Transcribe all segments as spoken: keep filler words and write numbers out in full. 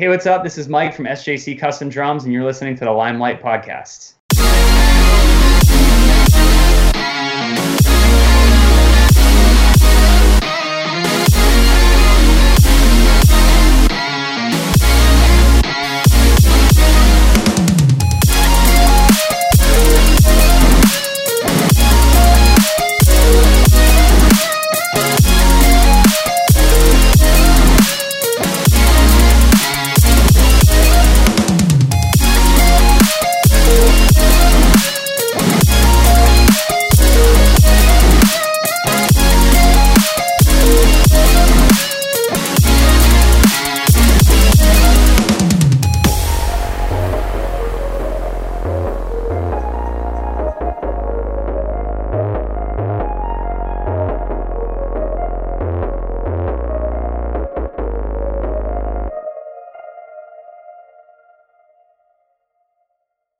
Hey, what's up? This is Mike from S J C Custom Drums, and you're listening to the Limelight Podcast.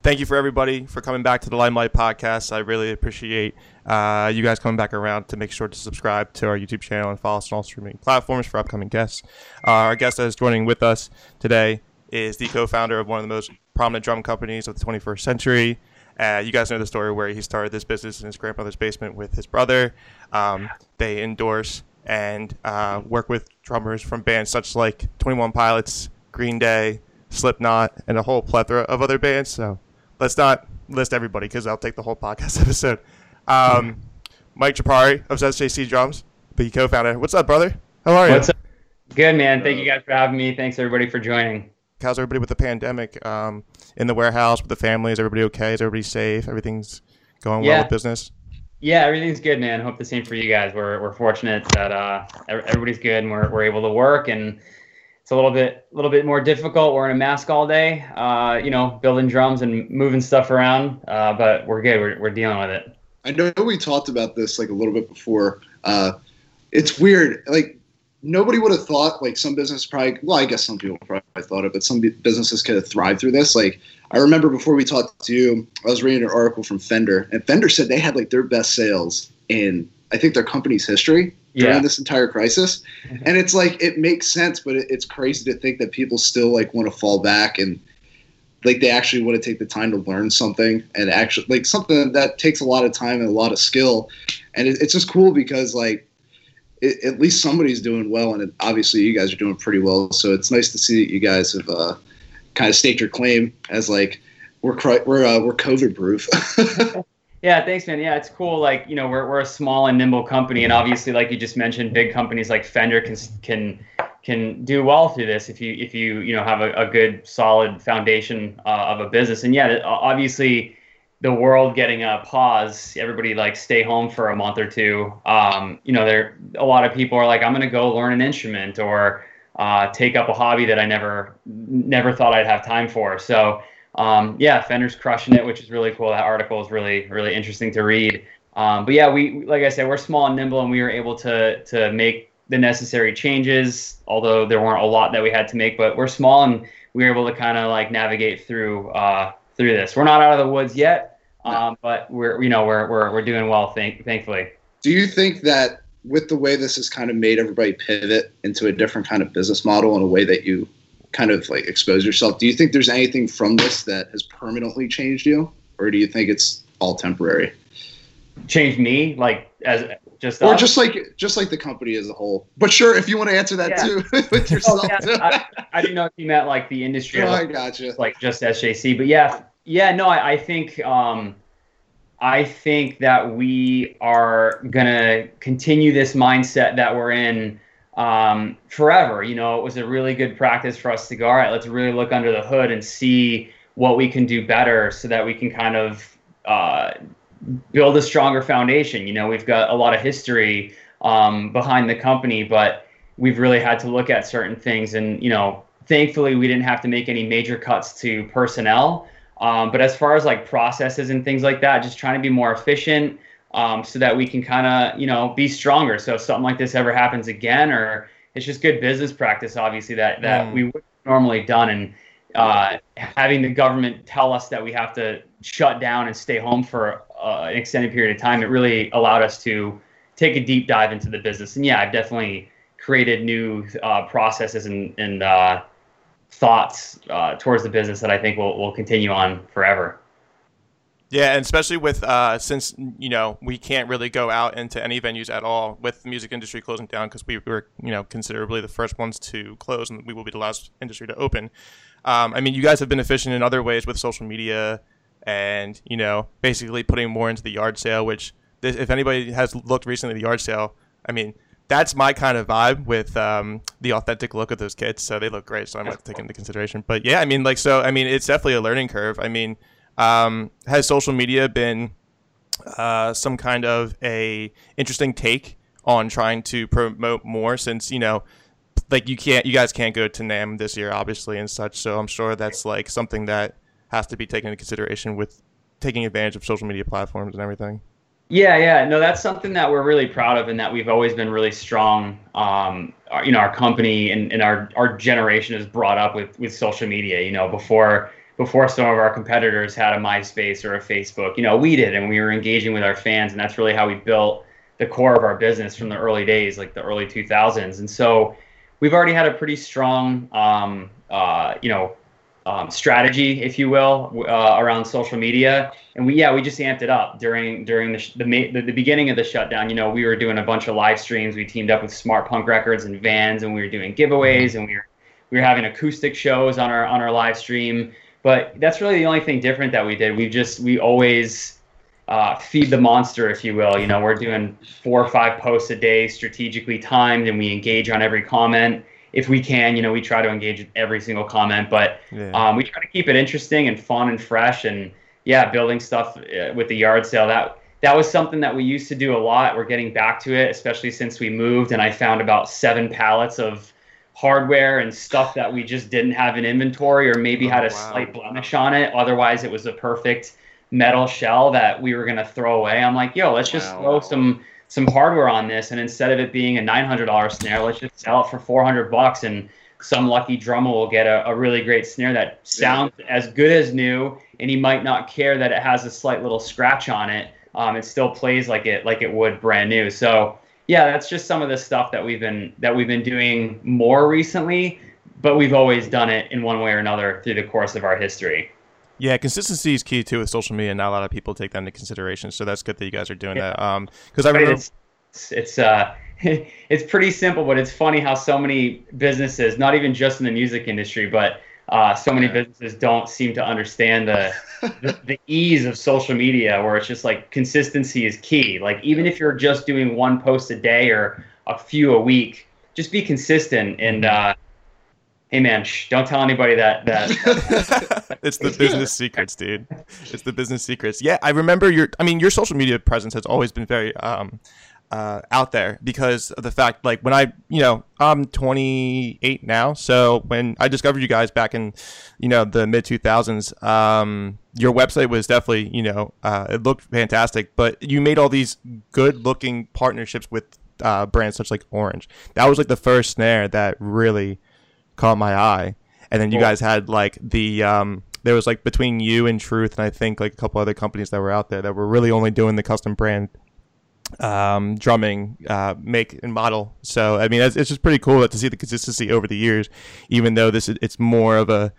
Thank you for everybody for coming back to the Limelight Podcast. I really appreciate uh, you guys coming back around. To make sure to subscribe to our YouTube channel and follow us on all streaming platforms for upcoming guests. Uh, our guest that is joining with us today is the co-founder of one of the most prominent drum companies of the twenty-first century. Uh, you guys know the story where he started this business in his grandmother's basement with his brother. Um, they endorse and uh, work with drummers from bands such like Twenty One Pilots, Green Day, Slipknot, and a whole plethora of other bands. So let's not list everybody because I'll take the whole podcast episode. Um, Mike Ciprari of S J C Drums, the co-founder. What's up, brother? How are you? What's up? Good, man. Thank you guys for having me. Thanks, everybody, for joining. How's everybody with the pandemic um, in the warehouse, with the family? Is everybody okay? Is everybody safe? Everything's going yeah. well with business? Yeah, everything's good, man. Hope the same for you guys. We're we're fortunate that uh, everybody's good and we're, we're able to work. And it's a little bit, a little bit more difficult. We're in a mask all day, uh, you know, building drums and moving stuff around. Uh, but we're good. We're, we're dealing with it. I know we talked about this like a little bit before. Uh, it's weird. Like nobody would have thought like some business probably, well, I guess some people probably thought it, but some businesses could have thrived through this. Like I remember before we talked to you, I was reading an article from Fender, and Fender said they had like their best sales in, I think, their company's history. Yeah. During this entire crisis. And it's like, it makes sense, but it, it's crazy to think that people still like want to fall back and like they actually want to take the time to learn something, and actually like something that takes a lot of time and a lot of skill. And it, it's just cool because like it, at least somebody's doing well, and it, obviously you guys are doing pretty well. So it's nice to see that you guys have uh, kind of staked your claim as like we're cri- we're uh, we're COVID proof. Yeah, thanks, man. Yeah, it's cool. Like, you know, we're we're a small and nimble company, and obviously, like you just mentioned, big companies like Fender can can can do well through this if you if you you know have a, a good solid foundation uh, of a business. And yeah, obviously, the world getting a pause, everybody like stay home for a month or two. Um, you know, there a lot of people are like, I'm gonna go learn an instrument or uh, take up a hobby that I never never thought I'd have time for. So. Um, yeah, Fender's crushing it, which is really cool. That article is really, really interesting to read. Um, but yeah, we, like I said, we're small and nimble, and we were able to to make the necessary changes, although there weren't a lot that we had to make, but we're small and we were able to kind of like navigate through, uh, through this. We're not out of the woods yet. Um, but we're, you know, we're, we're, we're doing well, thank, thankfully. Do you think that with the way this has kind of made everybody pivot into a different kind of business model in a way that you kind of like expose yourself, do you think there's anything from this that has permanently changed you, or do you think it's all temporary? Changed me, like as just or us? just like just like the company as a whole. But sure, if you want to answer that yeah. too with yourself. Oh, yeah. I, I didn't know if you meant like the industry. Oh, like, I gotcha. Like just S J C, but yeah, yeah, no, I, I think um, I think that we are gonna continue this mindset that we're in. Um, forever, you know, it was a really good practice for us to go, all right, let's really look under the hood and see what we can do better so that we can kind of uh, build a stronger foundation. You know, we've got a lot of history um, behind the company, but we've really had to look at certain things. And, you know, thankfully, we didn't have to make any major cuts to personnel. Um, but as far as like processes and things like that, just trying to be more efficient. Um, so that we can kind of, you know, be stronger. So if something like this ever happens again, or it's just good business practice, obviously, that, that mm. we wouldn't normally done. And uh, having the government tell us that we have to shut down and stay home for uh, an extended period of time, it really allowed us to take a deep dive into the business. And yeah, I've definitely created new uh, processes and, and uh, thoughts uh, towards the business that I think will will continue on forever. Yeah, and especially with uh, since you know we can't really go out into any venues at all with the music industry closing down because we were you know considerably the first ones to close, and we will be the last industry to open. Um, I mean, you guys have been efficient in other ways with social media, and you know basically putting more into the yard sale. Which this, if anybody has looked recently at the yard sale, I mean that's my kind of vibe with um, the authentic look of those kits. So they look great. So I might take into consideration. But yeah, I mean like so I mean it's definitely a learning curve. I mean. Um, has social media been uh, some kind of a interesting take on trying to promote more since, you know, like you can't, you guys can't go to NAMM this year, obviously, and such. So I'm sure that's like something that has to be taken into consideration with taking advantage of social media platforms and everything. Yeah, yeah. No, that's something that we're really proud of and that we've always been really strong. Um, our, you know, our company and, and our, our generation is brought up with, with social media, you know, before before some of our competitors had a MySpace or a Facebook, you know, we did, and we were engaging with our fans. And that's really how we built the core of our business from the early days, like the early two thousands. And so we've already had a pretty strong, um, uh, you know, um, strategy, if you will, uh, around social media. And we, yeah, we just amped it up during, during the, sh- the, ma- the, the beginning of the shutdown. You know, we were doing a bunch of live streams. We teamed up with Smart Punk Records and Vans, and we were doing giveaways, and we were, we were having acoustic shows on our, on our live stream. But that's really the only thing different that we did. We just, we always uh, feed the monster, if you will. You know, we're doing four or five posts a day, strategically timed, and we engage on every comment. If we can, you know, we try to engage with every single comment. But yeah. um, we try to keep it interesting and fun and fresh. And, yeah, building stuff with the yard sale, that that was something that we used to do a lot. We're getting back to it, especially since we moved. And I found about seven pallets of hardware and stuff that we just didn't have in inventory, or maybe oh, had a wow. slight blemish on it. Otherwise, it was a perfect metal shell that we were going to throw away. I'm like, yo, let's just wow. throw some some hardware on this, and instead of it being a nine hundred dollars snare, let's just sell it for four hundred bucks, and some lucky drummer will get a, a really great snare that sounds yeah. as good as new, and he might not care that it has a slight little scratch on it. Um, it still plays like it like it would brand new. So. Yeah, that's just some of the stuff that we've been that we've been doing more recently, but we've always done it in one way or another through the course of our history. Yeah, consistency is key too with social media, and not a lot of people take that into consideration. So that's good that you guys are doing yeah. that. Um, because I remember it's it's, it's uh it's pretty simple, but it's funny how so many businesses, not even just in the music industry, but uh, so many yeah. businesses don't seem to understand the, the the ease of social media, where it's just like consistency is key. Like even if you're just doing one post a day or a few a week, just be consistent. And uh, hey man, shh, don't tell anybody that. that. It's the business secrets, dude. It's the business secrets. Yeah, I remember your. I mean, your social media presence has always been very um, uh, out there because of the fact, like when I, you know, I'm twenty-eight now. So when I discovered you guys back in, you know, the mid two thousands, um, your website was definitely, you know, uh, it looked fantastic, but you made all these good looking partnerships with, uh, brands such like Orange. That was like the first snare that really caught my eye. And then you guys had like the, um, there was like between you and Truth. And I think like a couple other companies that were out there that were really only doing the custom brand um drumming uh make and model. So I mean it's, it's just pretty cool to see the consistency over the years, even though this is it's more of a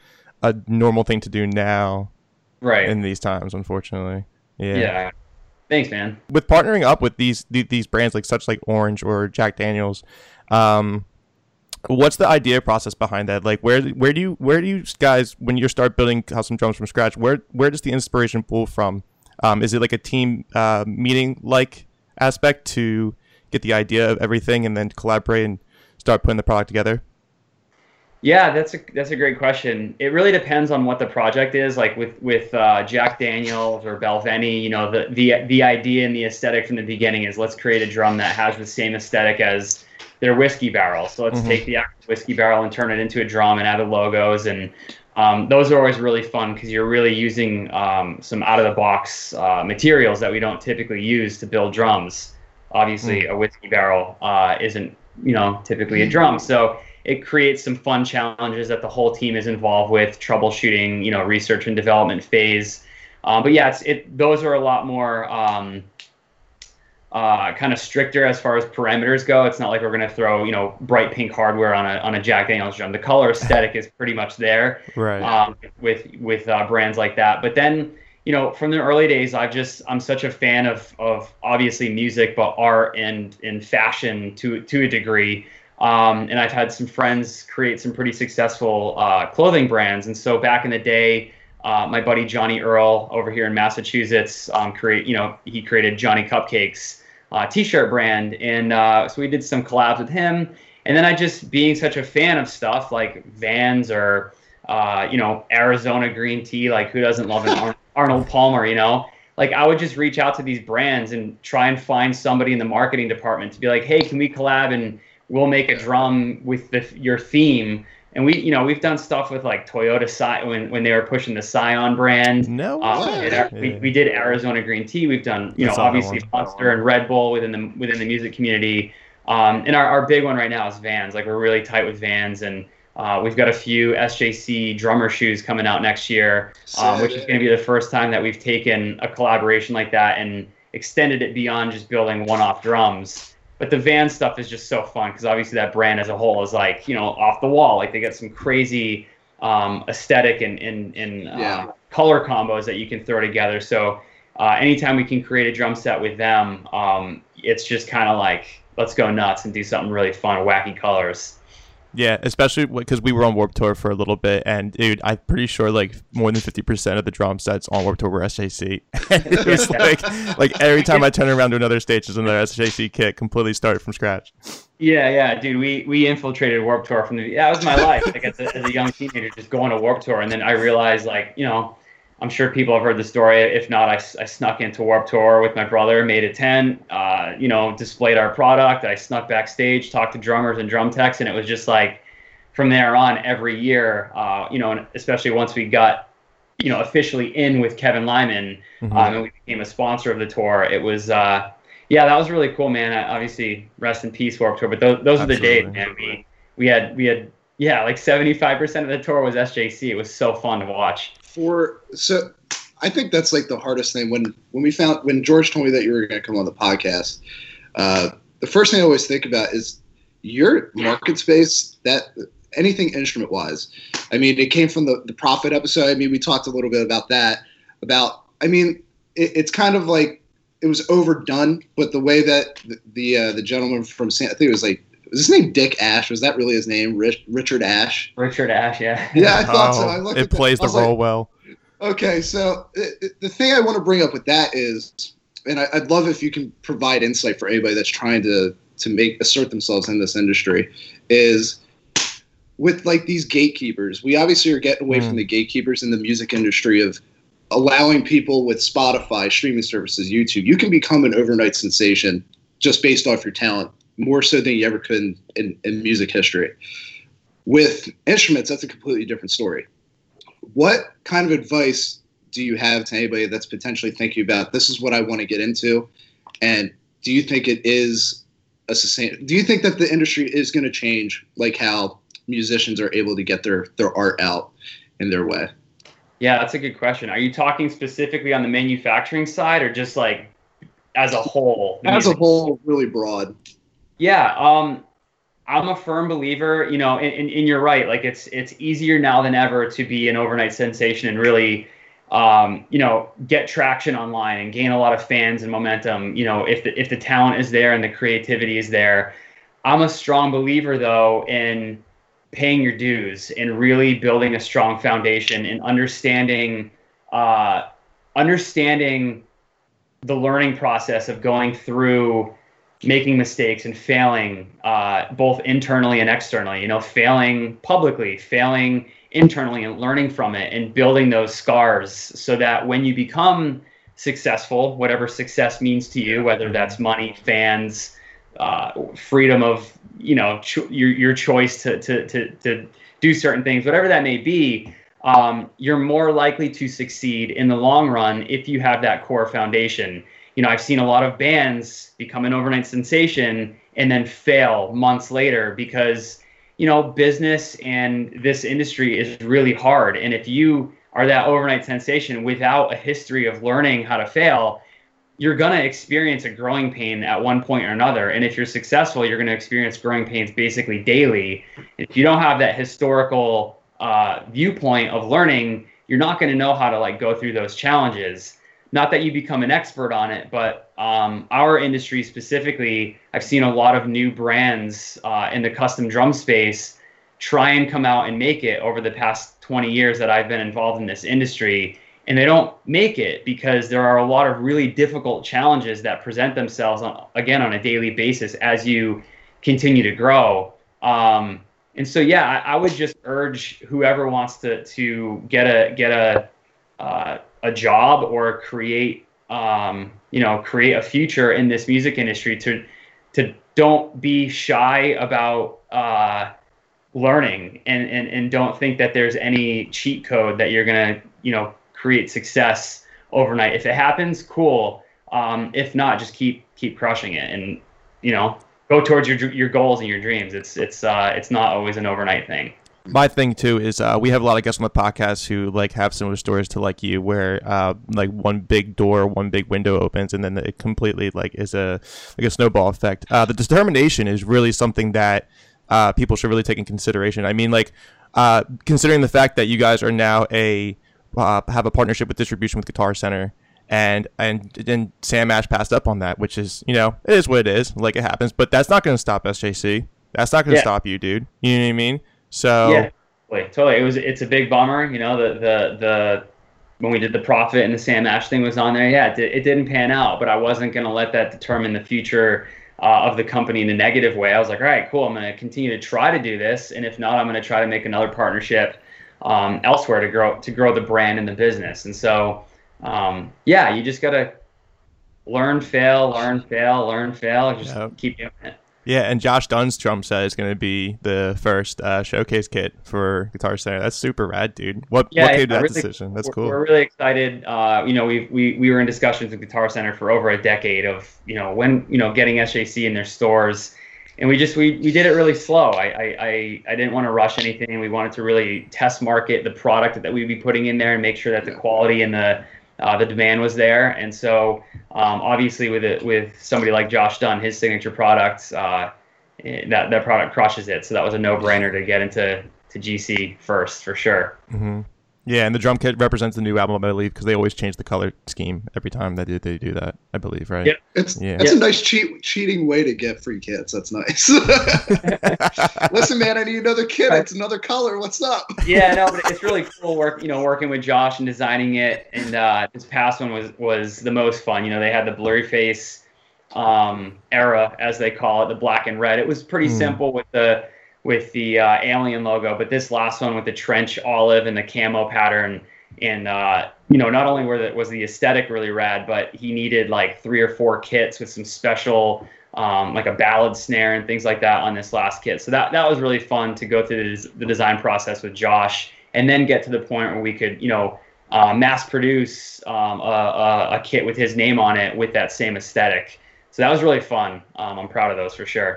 a normal thing to do now, right, in these times, unfortunately. Yeah, yeah. Thanks, man. With partnering up with these these brands like such like Orange or Jack Daniels, um what's the idea process behind that? Like where where do you where do you guys, when you start building custom drums from scratch, where where does the inspiration pull from? Um is it like a team uh meeting like aspect to get the idea of everything and then collaborate and start putting the product together? Yeah, that's a that's a great question. It really depends on what the project is. Like with with uh, Jack Daniels or Belveni, you know, the the the idea and the aesthetic from the beginning is let's create a drum that has the same aesthetic as their whiskey barrel. So let's mm-hmm. take the actual whiskey barrel and turn it into a drum and add the logos, and um, those are always really fun because you're really using um, some out-of-the-box uh, materials that we don't typically use to build drums. Obviously, mm. a whiskey barrel uh, isn't, you know, typically a drum. So it creates some fun challenges that the whole team is involved with, troubleshooting, you know, research and development phase. Uh, but yeah, it's, it those are a lot more... Um, uh, kind of stricter as far as parameters go. It's not like we're going to throw, you know, bright pink hardware on a on a Jack Daniels drum. The color aesthetic is pretty much there, right? Um, with with uh, brands like that. But then, you know, from the early days, I've just I'm such a fan of of obviously music, but art and and fashion to to a degree. Um, and I've had some friends create some pretty successful uh, clothing brands. And so back in the day, uh, my buddy Johnny Earl over here in Massachusetts, um, create you know he created Johnny Cupcakes uh, t-shirt brand, and uh, so we did some collabs with him. And then I just being such a fan of stuff like Vans or uh, you know Arizona Green Tea, like who doesn't love an Ar- Arnold Palmer, you know? Like I would just reach out to these brands and try and find somebody in the marketing department to be like, hey, can we collab and we'll make a drum with the, your theme. And we, you know, we've done stuff with like Toyota Scion when, when they were pushing the Scion brand. No way. Um, we, did our, yeah. we, we did Arizona Green Tea. We've done, you That's know, obviously Monster and Red Bull within the within the music community. Um, and our, our big one right now is Vans. Like we're really tight with Vans, and uh, we've got a few S J C drummer shoes coming out next year, um, which is going to be the first time that we've taken a collaboration like that and extended it beyond just building one-off drums. But the Van stuff is just so fun because obviously that brand as a whole is like, you know, off the wall. Like they got some crazy um, aesthetic and, and, and uh, yeah. color combos that you can throw together. So uh, anytime we can create a drum set with them, um, it's just kind of like, let's go nuts and do something really fun, wacky colors. Yeah, especially because we were on Warped Tour for a little bit, and dude, I'm pretty sure like more than fifty percent of the drum sets on Warped Tour were S J C. It was like, like every time I turn around to another stage, there's another S J C kit, completely started from scratch. Yeah, yeah, dude, we, we infiltrated Warped Tour from the. That was my life. Like as a, as a young teenager, just going to Warped Tour, and then I realized, like, you know, I'm sure people have heard the story. If not, I, I snuck into Warped Tour with my brother, made a tent, uh, you know, displayed our product. I snuck backstage, talked to drummers and drum techs, and it was just like from there on every year, uh, you know, and especially once we got, you know, officially in with Kevin Lyman, mm-hmm. um, and we became a sponsor of the tour. It was, uh, yeah, that was really cool, man. I, obviously, rest in peace, Warped Tour, but those, those are the days, man. We, we had, we had, yeah, like seventy-five percent of the tour was S J C. It was so fun to watch. For so I think that's like the hardest thing when when we found when George told me that you were going to come on the podcast, uh the first thing I always think about is your market space, that anything instrument wise. I mean, it came from the the Profit episode. I mean, we talked a little bit about that, about I mean it, it's kind of like it was overdone, but the way that the the, uh, the gentleman from San, I think it was like was his name Dick Ash? Was that really his name? Rich, Richard Ash? Richard Ash, yeah. Yeah, I thought oh, so. I looked it at plays that. the role like, well. Okay, so it, it, the thing I want to bring up with that is, and I, I'd love if you can provide insight for anybody that's trying to to make assert themselves in this industry, is with like these gatekeepers. We obviously are getting away mm. from the gatekeepers in the music industry of allowing people with Spotify, streaming services, YouTube. You can become an overnight sensation just based off your talent, more so than you ever could in, in, in music history. With instruments, that's a completely different story. What kind of advice do you have to anybody that's potentially thinking about, this is what I want to get into, and do you think it is a sustain? Do you think that the industry is going to change, like how musicians are able to get their, their art out in their way? Yeah, that's a good question. Are you talking specifically on the manufacturing side or just like as a whole? As a whole, really broad. Yeah, um, I'm a firm believer, you know, and, and, and you're right. Like it's it's easier now than ever to be an overnight sensation and really, um, you know, get traction online and gain a lot of fans and momentum. You know, if the, if the talent is there and the creativity is there. I'm a strong believer, though, in paying your dues and really building a strong foundation and understanding uh, understanding the learning process of going through making mistakes and failing, uh, both internally and externally, you know, failing publicly, failing internally and learning from it and building those scars so that when you become successful, whatever success means to you, whether that's money, fans, uh, freedom of, you know, cho- your, your choice to, to, to, to do certain things, whatever that may be, um, you're more likely to succeed in the long run if you have that core foundation. You know, I've seen a lot of bands become an overnight sensation and then fail months later because, you know, business and this industry is really hard. And if you are that overnight sensation without a history of learning how to fail, you're going to experience a growing pain at one point or another. And if you're successful, you're going to experience growing pains basically daily. If you don't have that historical uh, viewpoint of learning, you're not going to know how to like go through those challenges. Not that you become an expert on it, but um, our industry specifically, I've seen a lot of new brands uh, in the custom drum space try and come out and make it over the past twenty years that I've been involved in this industry. And they don't make it because there are a lot of really difficult challenges that present themselves, on, again, on a daily basis as you continue to grow. Um, and so, yeah, I, I would just urge whoever wants to to get a get a uh, a job or create um, you know create a future in this music industry to to don't be shy about uh, learning and, and and don't think that there's any cheat code that you're gonna you know. create success overnight. If it happens, cool. Um, if not, just keep keep crushing it, and you know, go towards your your goals and your dreams. It's it's uh, it's not always an overnight thing. My thing too is uh, we have a lot of guests on the podcast who like have similar stories to like you, where uh, like one big door, one big window opens, and then it completely like is a like a snowball effect. Uh, the determination is really something that uh, people should really take in consideration. I mean, like uh, considering the fact that you guys are now a Uh, have a partnership with distribution with Guitar Center, and and then Sam Ash passed up on that, which is, you know, it is what it is, like it happens, but that's not going to stop S J C. That's not going to yeah. stop you, dude. You know what I mean? So yeah, totally. totally. It was it's a big bummer, you know. The the the when we did The Profit and the Sam Ash thing was on there, yeah, it, it didn't pan out, but I wasn't going to let that determine the future uh, of the company in a negative way. I was like, all right, cool. I'm going to continue to try to do this, and if not, I'm going to try to make another partnership um elsewhere to grow to grow the brand and the business. And so um yeah you just gotta learn, fail, learn, fail, learn, fail, just yep. keep doing it. Yeah, and Josh Dunn's drum set is going to be the first uh showcase kit for Guitar Center. That's super rad, dude. What, yeah, what came to that really, decision? That's cool. We're really excited. Uh you know, we we we were in discussions with Guitar Center for over a decade of, you know, when, you know, getting S J C in their stores. And we just we, we did it really slow. I, I I didn't want to rush anything. We wanted to really test market the product that we'd be putting in there and make sure that the quality and the uh, the demand was there. And so um, obviously with it with somebody like Josh Dunn, his signature products, uh, that that product crushes it. So that was a no brainer to get into to G C first for sure. Mm-hmm. Yeah, and the drum kit represents the new album, I believe, because they always change the color scheme every time that they, they do that, I believe, right? Yep. It's, yeah, it's a nice cheat, cheating way to get free kits. That's nice. Listen, man, I need another kit. It's another color. What's up? Yeah, no, but it's really cool work. You know, working with Josh and designing it, and uh, this past one was was the most fun. You know, they had the blurry face um, era, as they call it, the black and red. It was pretty mm. simple with the. with the uh, alien logo, but this last one with the trench olive and the camo pattern, and uh, you know, not only were the, was the aesthetic really rad, but he needed like three or four kits with some special, um, like a ballad snare and things like that on this last kit. So that that was really fun to go through the, the design process with Josh, and then get to the point where we could, you know, uh, mass produce um, a, a, a kit with his name on it with that same aesthetic. So that was really fun. Um, I'm proud of those for sure.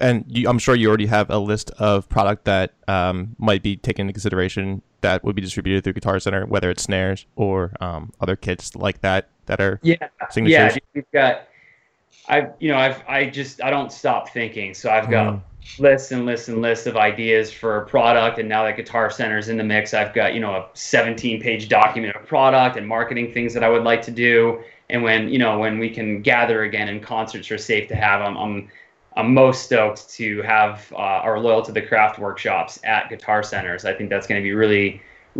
And you, I'm sure you already have a list of product that um, might be taken into consideration that would be distributed through Guitar Center, whether it's snares or um, other kits like that that are yeah signatures. Yeah, we've got. I you know I've I just I don't stop thinking, so I've got mm. lists and lists and lists of ideas for a product, and now that Guitar Center's in the mix, I've got, you know, a seventeen page document of product and marketing things that I would like to do. And when, you know, when we can gather again and concerts are safe to have, I'm. I'm I'm most stoked to have uh, our Loyal to the Craft workshops at Guitar Centers. I think that's going to be really,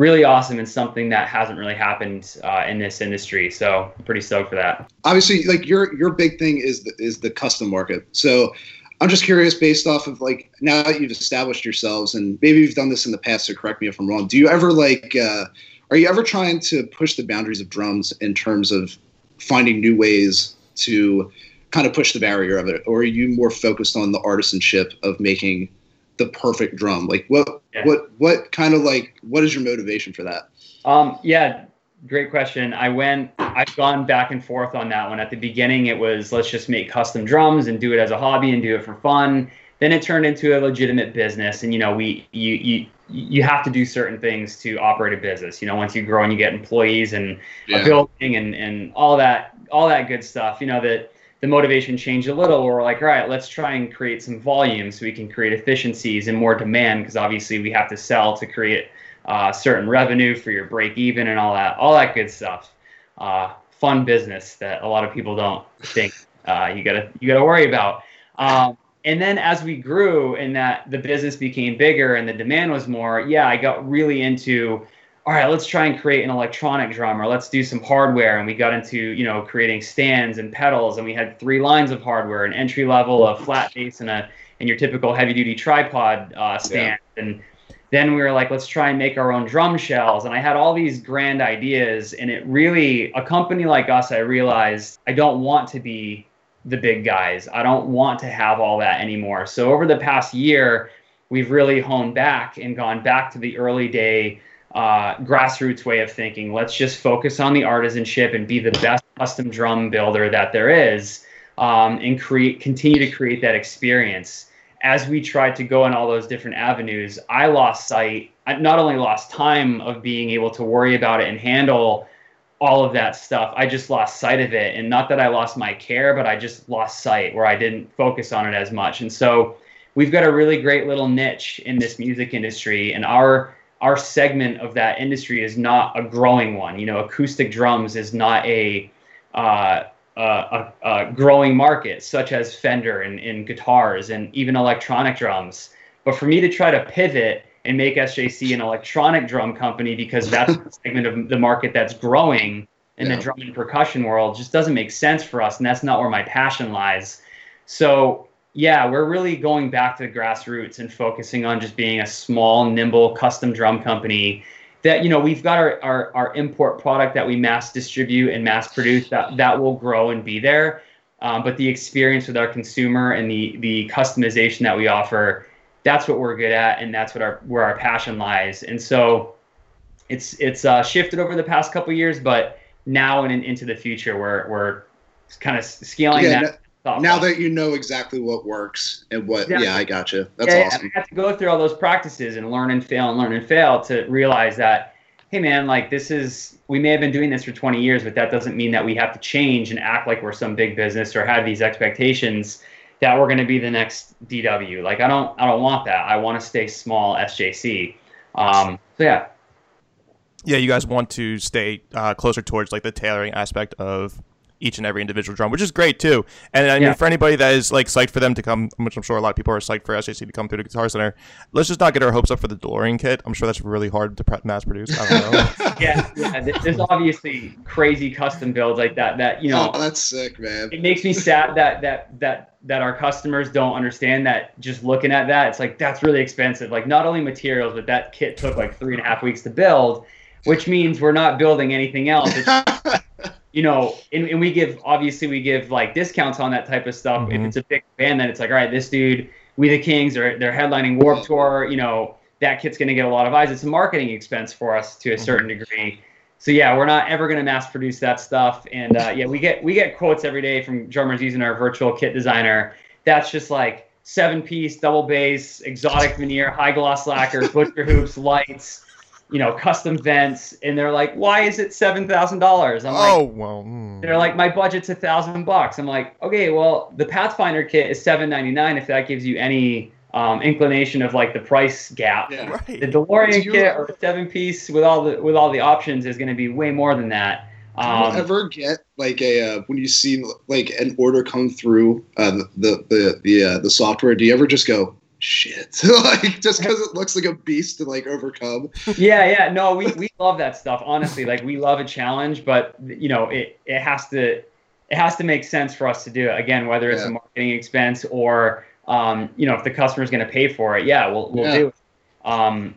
really awesome, and something that hasn't really happened uh, in this industry. So I'm pretty stoked for that. Obviously, like your your big thing is the, is the custom market. So I'm just curious, based off of like now that you've established yourselves, and maybe you've done this in the past, so correct me if I'm wrong. Do you ever like, uh, are you ever trying to push the boundaries of drums in terms of finding new ways to kind of push the barrier of it, or are you more focused on the artisanship of making the perfect drum? Like what yeah. what what kind of like what is your motivation for that? Um yeah, great question. I went I've gone back and forth on that one. At the beginning it was, let's just make custom drums and do it as a hobby and do it for fun. Then it turned into a legitimate business, and you know, we you you you have to do certain things to operate a business. You know, once you grow and you get employees and yeah. a building and and all that all that good stuff, you know, that the motivation changed a little. We're like, all right, let's try and create some volume so we can create efficiencies and more demand, because obviously we have to sell to create uh, certain revenue for your break even and all that, all that good stuff. Uh, fun business that a lot of people don't think uh, you gotta you gotta worry about. Um, and then as we grew and that the business became bigger and the demand was more, yeah, I got really into, all right, let's try and create an electronic drum, or let's do some hardware. And we got into, you know, creating stands and pedals, and we had three lines of hardware, an entry level, a flat bass, and a and your typical heavy duty tripod uh, stand. Yeah. And then we were like, let's try and make our own drum shells. And I had all these grand ideas, and it really, a company like us, I realized I don't want to be the big guys. I don't want to have all that anymore. So over the past year, we've really honed back and gone back to the early day Uh, grassroots way of thinking. Let's just focus on the artisanship and be the best custom drum builder that there is, um, and create, continue to create that experience. As we tried to go in all those different avenues, I lost sight. I not only lost time of being able to worry about it and handle all of that stuff, I just lost sight of it. And not that I lost my care, but I just lost sight where I didn't focus on it as much. And so we've got a really great little niche in this music industry, and our Our segment of that industry is not a growing one. You know, acoustic drums is not a, uh, a, a growing market, such as Fender and, and guitars and even electronic drums. But for me to try to pivot and make S J C an electronic drum company, because that's the segment of the market that's growing in yeah. the drum and percussion world, just doesn't make sense for us. And that's not where my passion lies. So yeah, we're really going back to the grassroots and focusing on just being a small, nimble custom drum company that, you know, we've got our, our, our import product that we mass distribute and mass produce that, that will grow and be there. Um, but the experience with our consumer and the, the customization that we offer, that's what we're good at. And that's what our, where our passion lies. And so it's, it's uh, shifted over the past couple of years, but now and in, into the future, we're, we're kind of scaling yeah, that. No- Now that you know exactly what works and what, yeah, yeah I got you. That's yeah, awesome. I have to go through all those practices and learn and fail and learn and fail to realize that, hey man, like this is, we may have been doing this for twenty years, but that doesn't mean that we have to change and act like we're some big business or have these expectations that we're going to be the next D W. Like I don't, I don't want that. I want to stay small S J C. Um, so yeah. Yeah, you guys want to stay uh, closer towards like the tailoring aspect of each and every individual drum, which is great too. And I mean, yeah. for anybody that is like psyched for them to come, which I'm sure a lot of people are psyched for S J C to come through the Guitar Center, let's just not get our hopes up for the DeLorean kit. I'm sure that's really hard to mass produce. I don't know. yeah, yeah, there's obviously crazy custom builds like that. That you know, oh, that's sick, man. It makes me sad that that that that our customers don't understand that. Just looking at that, it's like that's really expensive. Like not only materials, but that kit took like three and a half weeks to build, which means we're not building anything else. It's, you know, and, and we give, obviously we give like discounts on that type of stuff. Mm-hmm. If it's a big band, then it's like, all right, this dude, We the Kings, or they're headlining Warped Tour, you know, that kit's going to get a lot of eyes. It's a marketing expense for us to a certain mm-hmm. degree. So yeah, we're not ever going to mass produce that stuff. And uh, yeah, we get, we get quotes every day from drummers using our virtual kit designer. That's just like seven piece, double bass, exotic veneer, high gloss lacquer, butcher hoops, lights, you know, custom vents, and they're like, why is it seven thousand dollars? I'm like, oh, well, mm. they're like, my budget's a thousand bucks. I'm like, okay, well, the Pathfinder kit is seven ninety-nine. If that gives you any um, inclination of like the price gap, yeah, right. The DeLorean kit or seven piece with all the, with all the options is going to be way more than that. Um, do you ever get like a, uh, when you see like an order come through uh, the, the, the, uh, the software, do you ever just go, shit, like just because it looks like a beast to like overcome? yeah yeah no we we love that stuff, honestly. Like we love a challenge, but you know, it it has to it has to make sense for us to do it, again, whether it's yeah. a marketing expense or um you know, if the customer's going to pay for it, yeah we'll we'll yeah. do it. um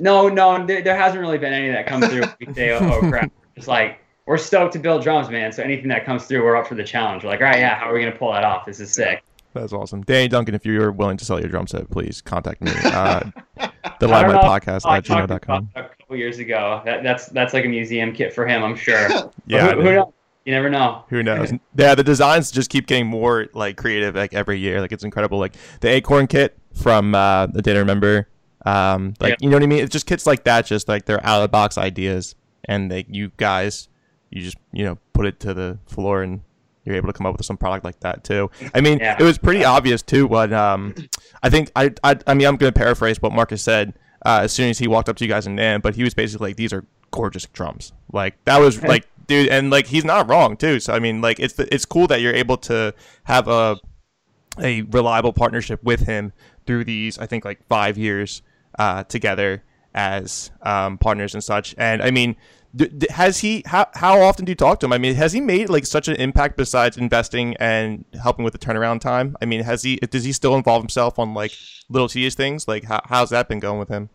no no there, there hasn't really been any that come through. We say, oh, oh crap, it's like we're stoked to build drums, man, so anything that comes through, we're up for the challenge. We're like, all right, yeah, how are we going to pull that off? This is sick. yeah. That's awesome. Danny Duncan, if you're willing to sell your drum set, please contact me. Uh, the Limelight Podcast at gmail dot com. A couple years ago. That, that's that's like a museum kit for him, I'm sure. yeah. Who, who knows? You never know. Who knows? yeah, the designs just keep getting more like creative like every year. Like it's incredible. Like the Acorn kit from uh, The Day to Remember. Um, like yeah. You know what I mean? It's just kits like that. Just like they're out of the box ideas, and like you guys, you just you know put it to the floor, and you're able to come up with some product like that too. I mean, yeah. it was pretty yeah. obvious too. But um, I think I, I I mean I'm gonna paraphrase what Marcus said uh, as soon as he walked up to you guys in NAMM, but he was basically like, "These are gorgeous drums." Like that was like, dude, and like he's not wrong too. So I mean, like it's it's cool that you're able to have a a reliable partnership with him through these, I think, like five years uh, together as um, partners and such. And I mean, d- d- has he, how, how often do you talk to him? I mean, has he made like such an impact besides investing and helping with the turnaround time? I mean, has he, does he still involve himself on like little tedious things? Like how, how's that been going with him?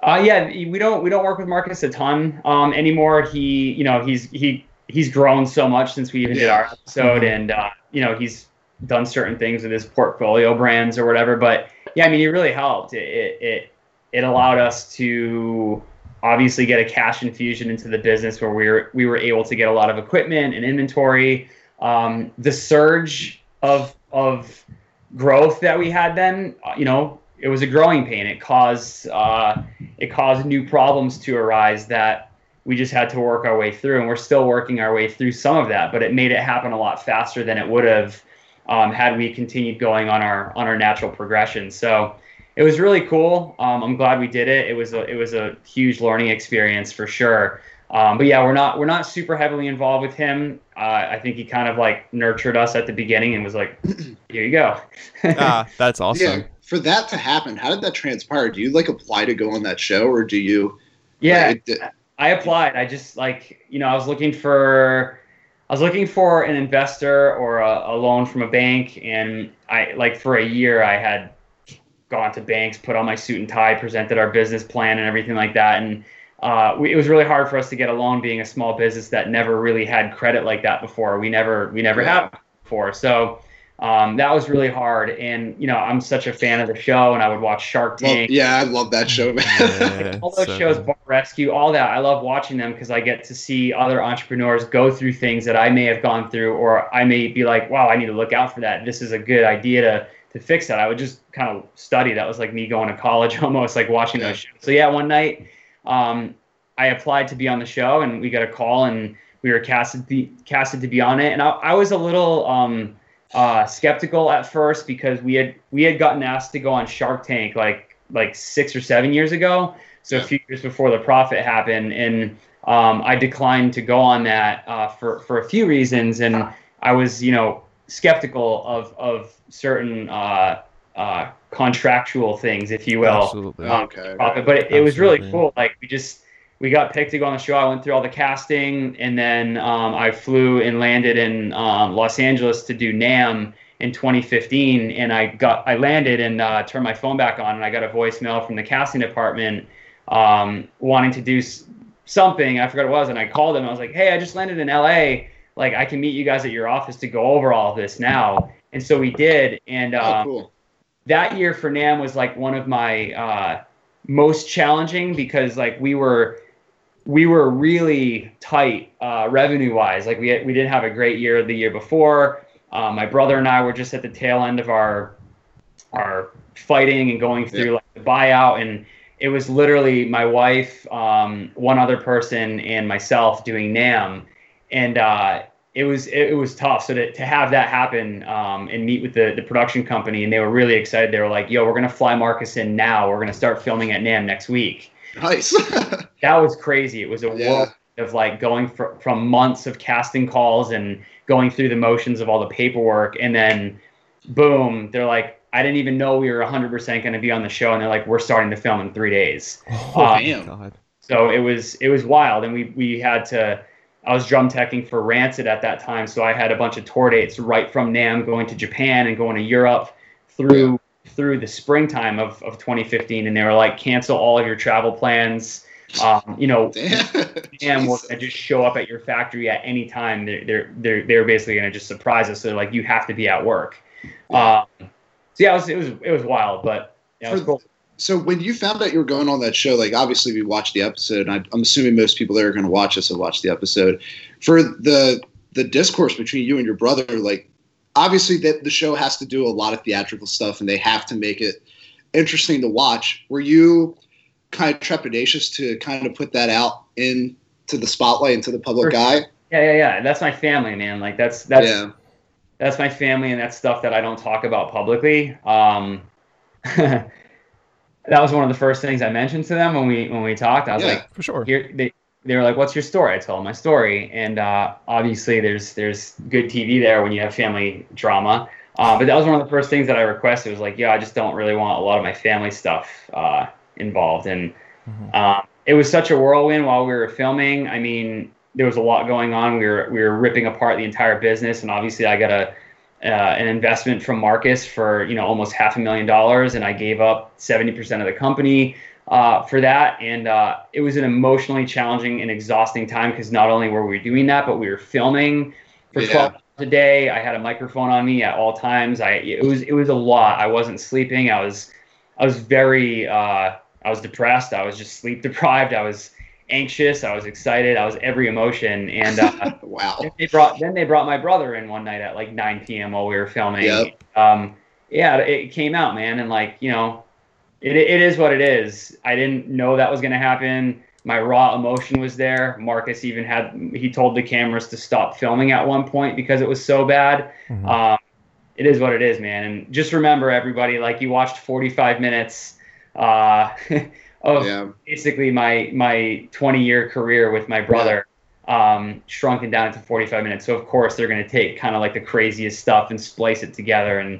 Uh, yeah, we don't, we don't work with Marcus a ton um, anymore. He, you know, he's, he, he's grown so much since we even did our episode, mm-hmm. and uh, you know, he's done certain things with his portfolio brands or whatever, but yeah, I mean, he really helped. It, it, it, it allowed us to obviously get a cash infusion into the business where we were, we were able to get a lot of equipment and inventory. Um, the surge of, of growth that we had then, you know, it was a growing pain. It caused, uh, it caused new problems to arise that we just had to work our way through, and we're still working our way through some of that, but it made it happen a lot faster than it would have um, had we continued going on our, on our natural progression. So it was really cool. Um, I'm glad we did it. It was a, it was a huge learning experience for sure. Um, but yeah, we're not we're not super heavily involved with him. Uh, I think he kind of like nurtured us at the beginning and was like, "Here you go." Ah, that's awesome. Yeah, for that to happen, how did that transpire? Do you like apply to go on that show, or do you? Yeah, like, d- I applied. I just like you know I was looking for. I was looking for an investor or a, a loan from a bank, and I like for a year I had gone to banks, put on my suit and tie, presented our business plan and everything like that, and uh, we, it was really hard for us to get a loan, being a small business that never really had credit like that before. We never we never yeah. had before, so um, that was really hard. And you know, I'm such a fan of the show, and I would watch Shark Tank. Well, yeah, I love that show, man. Yeah, all those so. shows, Bar Rescue, all that. I love watching them because I get to see other entrepreneurs go through things that I may have gone through, or I may be like, wow, I need to look out for that. This is a good idea to. To fix that. I would just kind of study. That was like me going to college almost, like watching yeah. those shows. So yeah, one night um, I applied to be on the show, and we got a call, and we were casted be, casted to be on it. And I, I was a little um, uh, skeptical at first because we had we had gotten asked to go on Shark Tank like like six or seven years ago. So a few years before The Profit happened, and um, I declined to go on that uh, for for a few reasons, and I was you know. skeptical of of certain uh, uh, contractual things, if you will. Absolutely. Um, okay. Profit. But it, it was really cool. Like we just we got picked to go on the show. I went through all the casting, and then um, I flew and landed in um, Los Angeles to do NAMM in twenty fifteen. And I got I landed and uh, turned my phone back on, and I got a voicemail from the casting department um, wanting to do something. I forgot what it was, and I called them. I was like, "Hey, I just landed in L A. Like, I can meet you guys at your office to go over all of this now." And so we did. And um, oh, cool. that year for NAMM was like one of my uh, most challenging because like we were we were really tight uh, revenue wise. Like we had, we didn't have a great year the year before. Uh, my brother and I were just at the tail end of our our fighting and going through yeah. like the buyout, and it was literally my wife, um, one other person, and myself doing NAMM. And uh, it was it was tough. So to, to have that happen um, and meet with the, the production company, and they were really excited. They were like, "Yo, we're going to fly Marcus in now. We're going to start filming at NAMM next week." Nice. That was crazy. It was a yeah. world of like going fr- from months of casting calls and going through the motions of all the paperwork. And then, boom, they're like, "I didn't even know we were one hundred percent going to be on the show." And they're like, "We're starting to film in three days. Oh, um, damn. God. So it was it was wild. And we, we had to... I was drum teching for Rancid at that time, so I had a bunch of tour dates right from NAMM, going to Japan and going to Europe through through the springtime of, of twenty fifteen. And they were like, "Cancel all of your travel plans. Um, you know, NAMM will just show up at your factory at any time. They're they're they're, they're basically going to just surprise us. So they're like, you have to be at work." Um, so yeah, it was it was it was wild, but yeah, it was cool. So when you found out you were going on that show, like obviously we watched the episode, and I, I'm assuming most people that are going to watch this have watched the episode. For the the discourse between you and your brother, like obviously that the show has to do a lot of theatrical stuff, and they have to make it interesting to watch. Were you kind of trepidatious to kind of put that out into the spotlight, into the public eye? Yeah, yeah, yeah. That's my family, man. Like that's that's yeah. that's my family, and that's stuff that I don't talk about publicly. Um, that was one of the first things I mentioned to them when we when we talked. I was yeah, like, for sure. Here, they they were like, "What's your story?" I told them my story, and uh, obviously there's there's good T V there when you have family drama. Uh, but that was one of the first things that I requested. It was like, yeah, I just don't really want a lot of my family stuff uh, involved. And mm-hmm. uh, it was such a whirlwind while we were filming. I mean, there was a lot going on. We were we were ripping apart the entire business, and obviously I got a uh, an investment from Marcus for you know almost half a million dollars, and I gave up seventy percent of the company uh, for that. And uh, it was an emotionally challenging and exhausting time because not only were we doing that, but we were filming for yeah. twelve hours a day. I had a microphone on me at all times. I it was it was a lot. I wasn't sleeping. I was I was very uh, I was depressed. I was just sleep deprived. I was anxious. I was excited. I was every emotion. And uh, wow. Then they brought then they brought my brother in one night at like nine p m while we were filming. Yep. Um, yeah, it came out, man. And like you know, it it is what it is. I didn't know that was gonna happen. My raw emotion was there. Marcus even had, he told the cameras to stop filming at one point because it was so bad. Mm-hmm. Um, it is what it is, man. And just remember, everybody, like you watched forty-five minutes uh, of yeah. basically my my twenty-year career with my brother yeah. um, shrunken down into forty-five minutes. So, of course, they're going to take kind of like the craziest stuff and splice it together and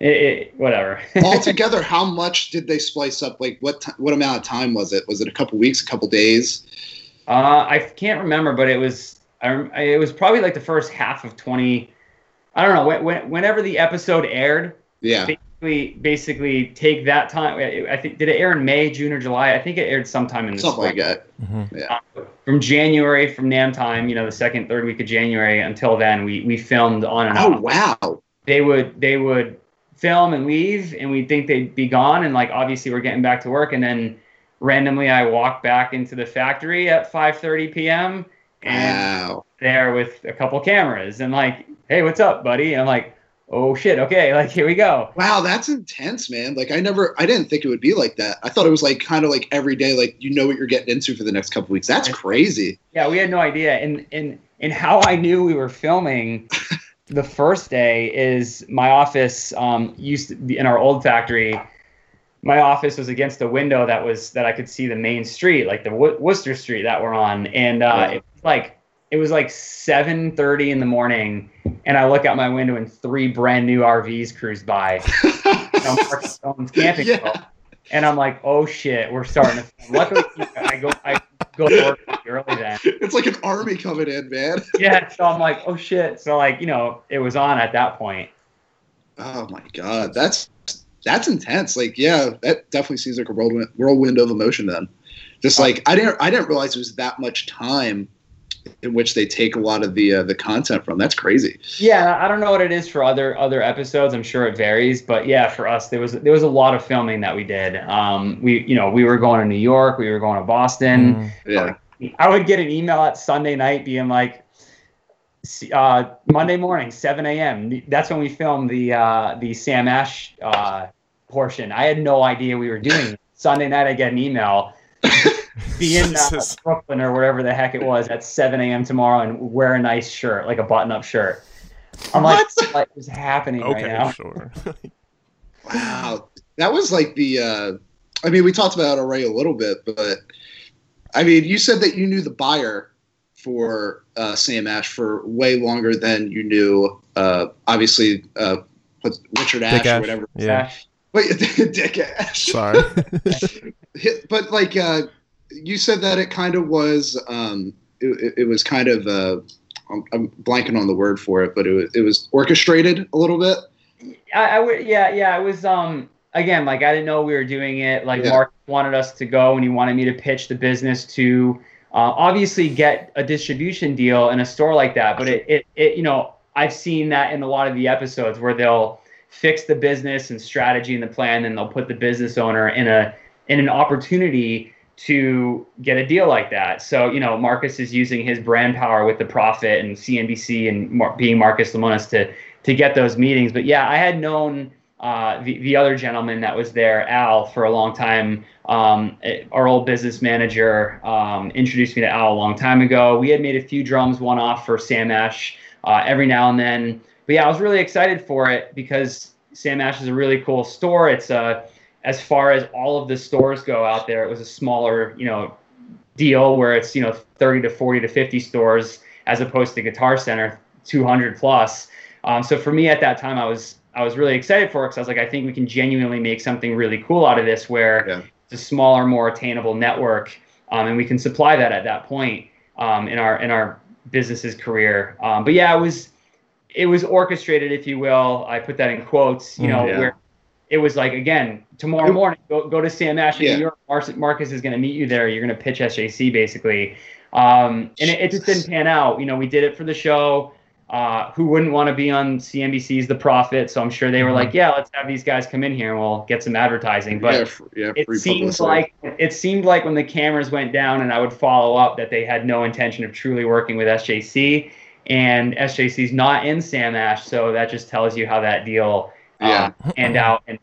It, it, whatever. Altogether, how much did they splice up? Like, what t- what amount of time was it? Was it a couple weeks, a couple days? Uh, I can't remember, but it was I, it was probably like the first half of twenty. I don't know. When, when, whenever the episode aired, yeah, basically, basically take that time. I think did it air in May, June, or July? I think it aired sometime in the something spring. Like that. Mm-hmm. Yeah. Um, from January, from NAMM time, you know, the second, third week of January until then, we we filmed on and off. Oh wow! They would they would. film and leave, and we'd think they'd be gone, and like obviously we're getting back to work, and then randomly I walked back into the factory at five thirty p m and wow. there with a couple cameras and like, hey, what's up, buddy? And I'm like, oh shit, okay, like here we go. Wow, that's intense, man. Like I never, I didn't think it would be like that. I thought it was like kind of like every day, like you know what you're getting into for the next couple weeks. That's crazy. Yeah, we had no idea, and and and how I knew we were filming. The first day is my office um, used to be in our old factory. My office was against a window that was that I could see the main street, like the Wo- Worcester Street that we're on. And uh, yeah. it was like it was like seven thirty in the morning, and I look out my window and three brand new R Vs cruise by. Someone's camping, yeah. and I'm like, oh shit, we're starting. To Luckily, I go. I, go to work early then. It's like an army coming in, man. Yeah, so I'm like, oh shit. So like, you know, it was on at that point. Oh my god, that's that's intense. Like, yeah, that definitely seems like a whirlwind, whirlwind of emotion. Then, just like I didn't, I didn't realize it was that much time in which they take a lot of the uh, the content from. That's crazy. Yeah, I don't know what it is for other other episodes. I'm sure it varies, but yeah, for us, there was there was a lot of filming that we did. Um, we you know we were going to New York, we were going to Boston. Mm, yeah. I would get an email at Sunday night being like, uh, Monday morning, seven a m. That's when we filmed the uh, the Sam Ash uh, portion. I had no idea we were doing it. Sunday night, I get an email. Be in uh, Brooklyn or wherever the heck it was at seven a m tomorrow and wear a nice shirt, like a button-up shirt. I'm what? like, what is happening okay, right now? Sure. Wow. That was like the, uh, I mean, we talked about it already a little bit, but I mean, you said that you knew the buyer for uh, Sam Ash for way longer than you knew, uh, obviously, uh, Richard Ash, Ash or whatever. Yeah. Wait, Dick Ash. Sorry. But like, uh, you said that it kind of was, um, it, it was kind of, uh, I'm, I'm blanking on the word for it, but it was, it was orchestrated a little bit. I, I would, yeah, yeah. It was, um, again, like I didn't know we were doing it. Like yeah. Mark wanted us to go, and he wanted me to pitch the business to, uh, obviously get a distribution deal in a store like that. But it, it, it, you know, I've seen that in a lot of the episodes where they'll fix the business and strategy and the plan, and they'll put the business owner in a, in an opportunity to get a deal like that. So, you know, Marcus is using his brand power with The Profit and C N B C and Mar- being Marcus Lemonis to to get those meetings. But yeah, I had known uh, the, the other gentleman that was there, Al, for a long time, um, it, our old business manager, um, introduced me to Al a long time ago. We had made a few drums, one off for Sam Ash uh, every now and then. But yeah, I was really excited for it because Sam Ash is a really cool store. It's uh, as far as all of the stores go out there, it was a smaller, you know, deal where it's, you know, thirty to forty to fifty stores as opposed to Guitar Center, two hundred plus. Um, so for me at that time, I was I was really excited for it because I was like, I think we can genuinely make something really cool out of this where yeah. it's a smaller, more attainable network, um, and we can supply that at that point um, in our in our business's career. Um, but yeah, it was. It was orchestrated, if you will. I put that in quotes, you know, yeah. where it was like, again, tomorrow morning, go, go to Sam Ash in yeah. New York. Marcus, Marcus is going to meet you there. You're going to pitch S J C, basically. Um, and it, it just didn't pan out. You know, we did it for the show. Uh, who wouldn't want to be on C N B C's The Profit? So I'm sure they were mm-hmm. like, yeah, let's have these guys come in here and we'll get some advertising. But yeah, yeah, it seems like it seemed like when the cameras went down and I would follow up that they had no intention of truly working with S J C. And S J C's not in Sam Ash, so that just tells you how that deal uh, yeah. panned out. And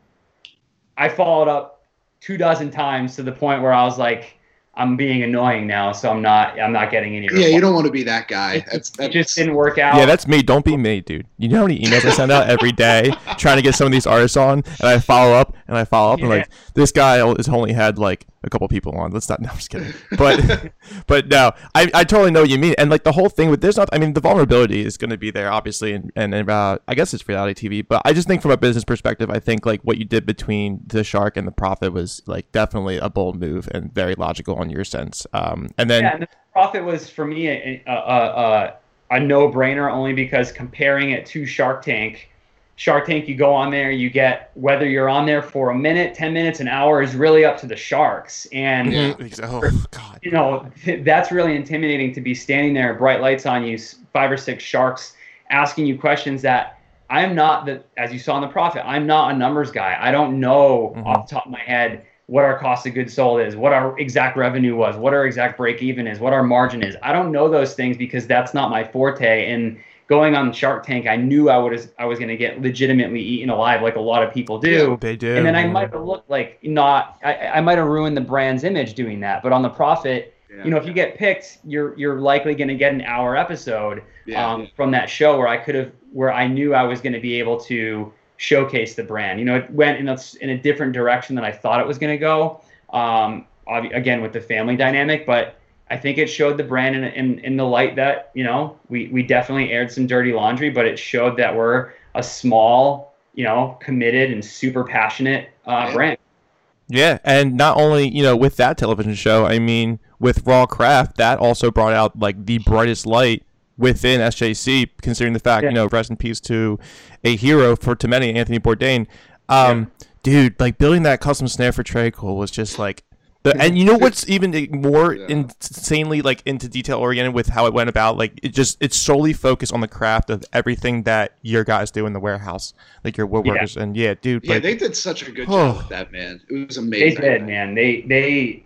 I followed up two dozen times to the point where I was like, "I'm being annoying now, so I'm not. I'm not getting any." Response. Yeah, you don't want to be that guy. That's, that's... It just didn't work out. Yeah, that's me. Don't be me, dude. You know how many emails I send out every day trying to get some of these artists on, and I follow up and I follow up yeah. and like this guy has only had like a couple people on. Let's not. No, I'm just kidding. But but no, I I totally know what you mean. And like the whole thing with there's not. I mean, the vulnerability is going to be there, obviously, and and about I guess it's reality T V. But I just think from a business perspective, I think like what you did between the Shark and The Profit was like definitely a bold move and very logical on your sense. Um, and then yeah, and The Profit was for me a a, a, a no-brainer only because comparing it to Shark Tank. Shark Tank, you go on there, you get whether you're on there for a minute, ten minutes, an hour is really up to the sharks. And yeah, oh, God. You know, that's really intimidating to be standing there, bright lights on you, five or six sharks asking you questions that I'm not the as you saw in The Profit, I'm not a numbers guy. I don't know mm-hmm. off the top of my head what our cost of goods sold is, what our exact revenue was, what our exact break even is, what our margin is. I don't know those things because that's not my forte. And going on Shark Tank, I knew I would I was going to get legitimately eaten alive, like a lot of people do. Yeah, they do. And then I might have looked like not. I, I might have ruined the brand's image doing that. But on The Profit, yeah. you know, if you get picked, you're you're likely going to get an hour episode yeah, um, yeah. from that show where I could have, where I knew I was going to be able to showcase the brand. You know, it went in a in a different direction than I thought it was going to go. Um, again, with the family dynamic, but. I think it showed the brand in, in, in the light that, you know, we, we definitely aired some dirty laundry, but it showed that we're a small, you know, committed and super passionate uh, yeah. brand. Yeah. And not only, you know, with that television show, I mean, with Raw Craft, that also brought out like the brightest light within S J C, considering the fact, yeah. you know, rest in peace to a hero for to many, Anthony Bourdain. Um, yeah. Dude, like building that custom snare for Tre Cool was just like, The, and you know what's even more yeah. insanely like into detail oriented with how it went about, like it just it's solely focused on the craft of everything that your guys do in the warehouse, like your woodworkers yeah. and yeah, dude. Yeah, but, they did such a good oh. job with that, man. It was amazing. They did, man. They they,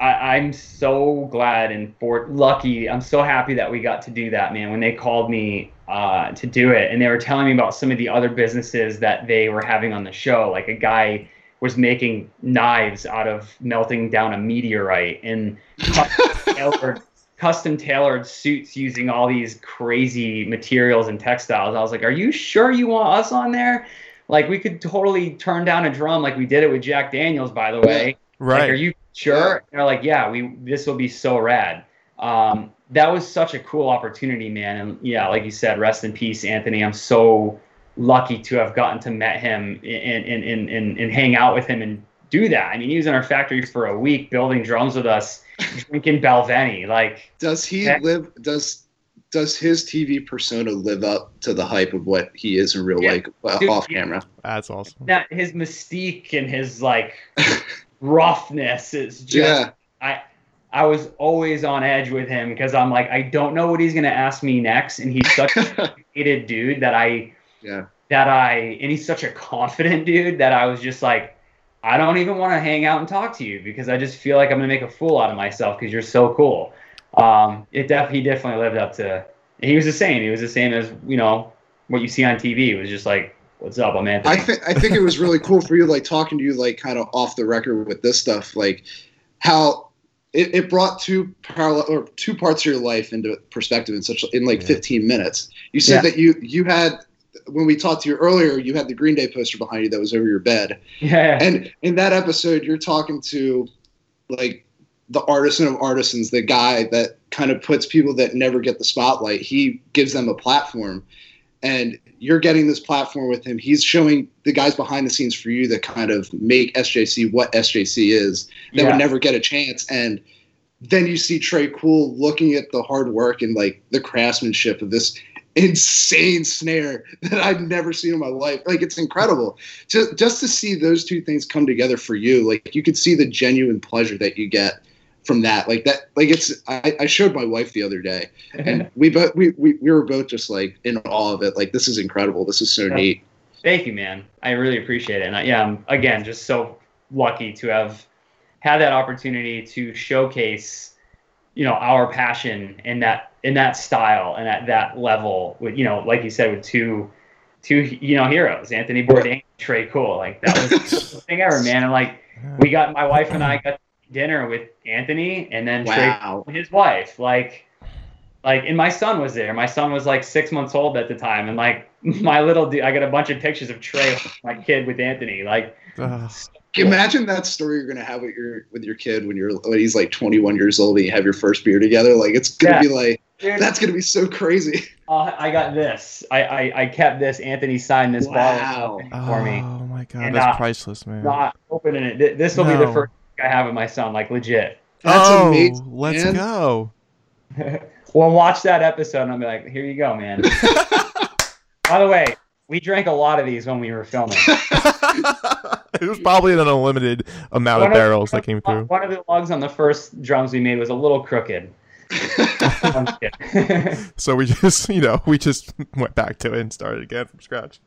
I, I'm so glad and for lucky. I'm so happy that we got to do that, man. When they called me uh, to do it, and they were telling me about some of the other businesses that they were having on the show, like a guy. Was making knives out of melting down a meteorite and custom tailored, custom tailored suits using all these crazy materials and textiles. I was like, are you sure you want us on there? Like, we could totally turn down a drum like we did it with Jack Daniels, by the way. Right. Like, are you sure? And they're like, yeah, we this will be so rad. Um, that was such a cool opportunity, man. And yeah, like you said, rest in peace, Anthony. I'm so lucky to have gotten to met him and, and, and, and, and hang out with him and do that. I mean, he was in our factory for a week building drums with us, drinking Belveni. Like, does he that, live? Does does his T V persona live up to the hype of what he is in real yeah, life, uh, dude, off camera? That's awesome. That his mystique and his like roughness is just. Yeah. I I was always on edge with him because I'm like, I don't know what he's gonna ask me next, and he's such a hated dude that I. Yeah. That I and he's such a confident dude that I was just like, I don't even want to hang out and talk to you because I just feel like I'm gonna make a fool out of myself because you're so cool. Um, it def he definitely lived up to. He was the same. He was the same as you know what you see on T V. It was just like What's up? I'm Anthony. I, th- I think it was really cool for you, like, talking to you, like, kind of off the record with this stuff, like, how it, it brought two parallel or two parts of your life into perspective in such in like yeah. fifteen minutes. You said yeah. that you you had, when we talked to you earlier, you had the Green Day poster behind you that was over your bed. Yeah. And in that episode, you're talking to, like, the artisan of artisans, the guy that kind of puts people that never get the spotlight. He gives them a platform. And you're getting this platform with him. He's showing the guys behind the scenes for you that kind of make S J C what S J C is, that yeah. would never get a chance. And then you see Tre Cool looking at the hard work and, like, the craftsmanship of this insane snare that I've never seen in my life. Like, it's incredible. Just, just to see those two things come together for you, like, you could see the genuine pleasure that you get from that. Like that, like it's, I, I showed my wife the other day, and we both, we, we, we were both just, like, in awe of it. Like, this is incredible. This is so yeah. neat. Thank you, man. I really appreciate it. And I, yeah, I'm, again, just so lucky to have had that opportunity to showcase, you know, our passion in that, in that style and at that level with, you know, like you said, with two, two, you know, heroes, Anthony Bourdain, Tre Cool. Like, that was the coolest thing ever, man. And, like, we got, my wife and I got dinner with Anthony, and then wow. Tre, his wife, like, like, and my son was there. My son was, like, six months old at the time, and, like, my little dude, I got a bunch of pictures of Tre, my kid, with Anthony. Like, uh, imagine that story you're gonna have with your with your kid when you're when he's like twenty-one years old and you have your first beer together. Like, it's gonna yeah. be like, dude, that's gonna be so crazy. Uh, I got this. I, I I kept this. Anthony signed this wow. bottle for oh, me. Oh my god, and that's uh, priceless, man. Not opening it. This will no. be the first I have with my son, like, legit. That's oh, amazing, let's man. Go. Well, watch that episode, and I'll be like, here you go, man. By the way, we drank a lot of these when we were filming. It was probably an unlimited amount one of barrels of the, that came through. One of the lugs on the first drums we made was a little crooked. So we just, you know, we just went back to it and started again from scratch.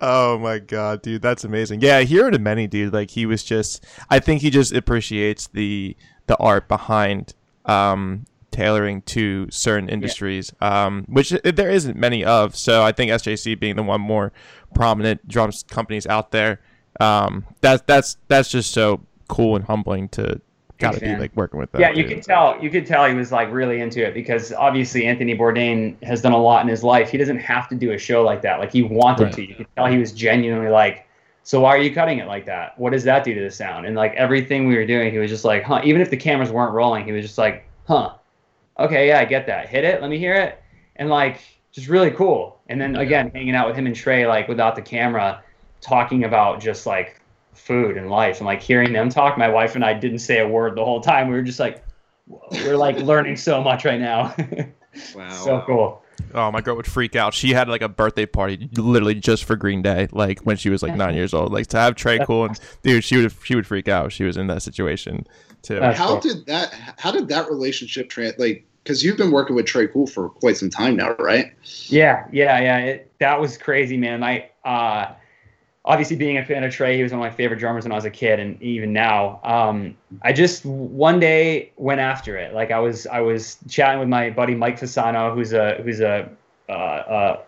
Oh my god, dude, that's amazing. Yeah, I hear it in many, dude. Like, he was just, I think he just appreciates the the art behind um tailoring to certain industries, yeah. um which there isn't many of. So I think S J C being the one more prominent drums companies out there, um that's that's that's just so cool and humbling to gotta be, like, working with that. Yeah, you could tell you could tell he was, like, really into it, because obviously Anthony Bourdain has done a lot in his life. He doesn't have to do a show like that. Like, he wanted right. to. You could tell he was genuinely like, so why are you cutting it like that? What does that do to the sound? And, like, everything we were doing, he was just like, huh. Even if the cameras weren't rolling, he was just like, huh. Okay, yeah, I get that. Hit it. Let me hear it. And, like, just really cool. And then, again, hanging out with him and Tre, like, without the camera, talking about just, like, food and life, and, like, hearing them talk. My wife and I didn't say a word the whole time. We were just like, whoa, we're, like, learning so much right now. Wow. So cool. Oh, my girl would freak out. She had, like, a birthday party literally just for Green Day, like, when she was, like, nine years old. Like, to have Tre Cool, and dude, she would she would freak out. She was in that situation too. That's how cool. did that how did that relationship tra- like, because you've been working with Tre Cool for quite some time now, right? Yeah, yeah, yeah. It, that was crazy, man. I uh Obviously, being a fan of Tre, he was one of my favorite drummers when I was a kid, and even now. Um, I just one day went after it. Like, I was, I was chatting with my buddy Mike Fasano, who's a who's a, uh, a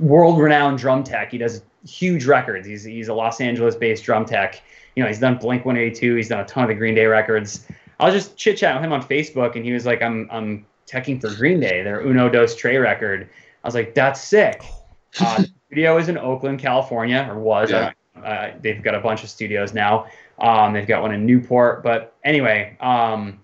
world-renowned drum tech. He does huge records. He's he's a Los Angeles-based drum tech. You know, he's done Blink one eighty-two. He's done a ton of the Green Day records. I was just chit-chatting with him on Facebook, and he was like, "I'm I'm teching for Green Day, their Uno Dos Tre record." I was like, "That's sick." Uh, Studio is in Oakland, California, or was. Yeah. I don't, uh, they've got a bunch of studios now. Um, they've got one in Newport, but anyway, um,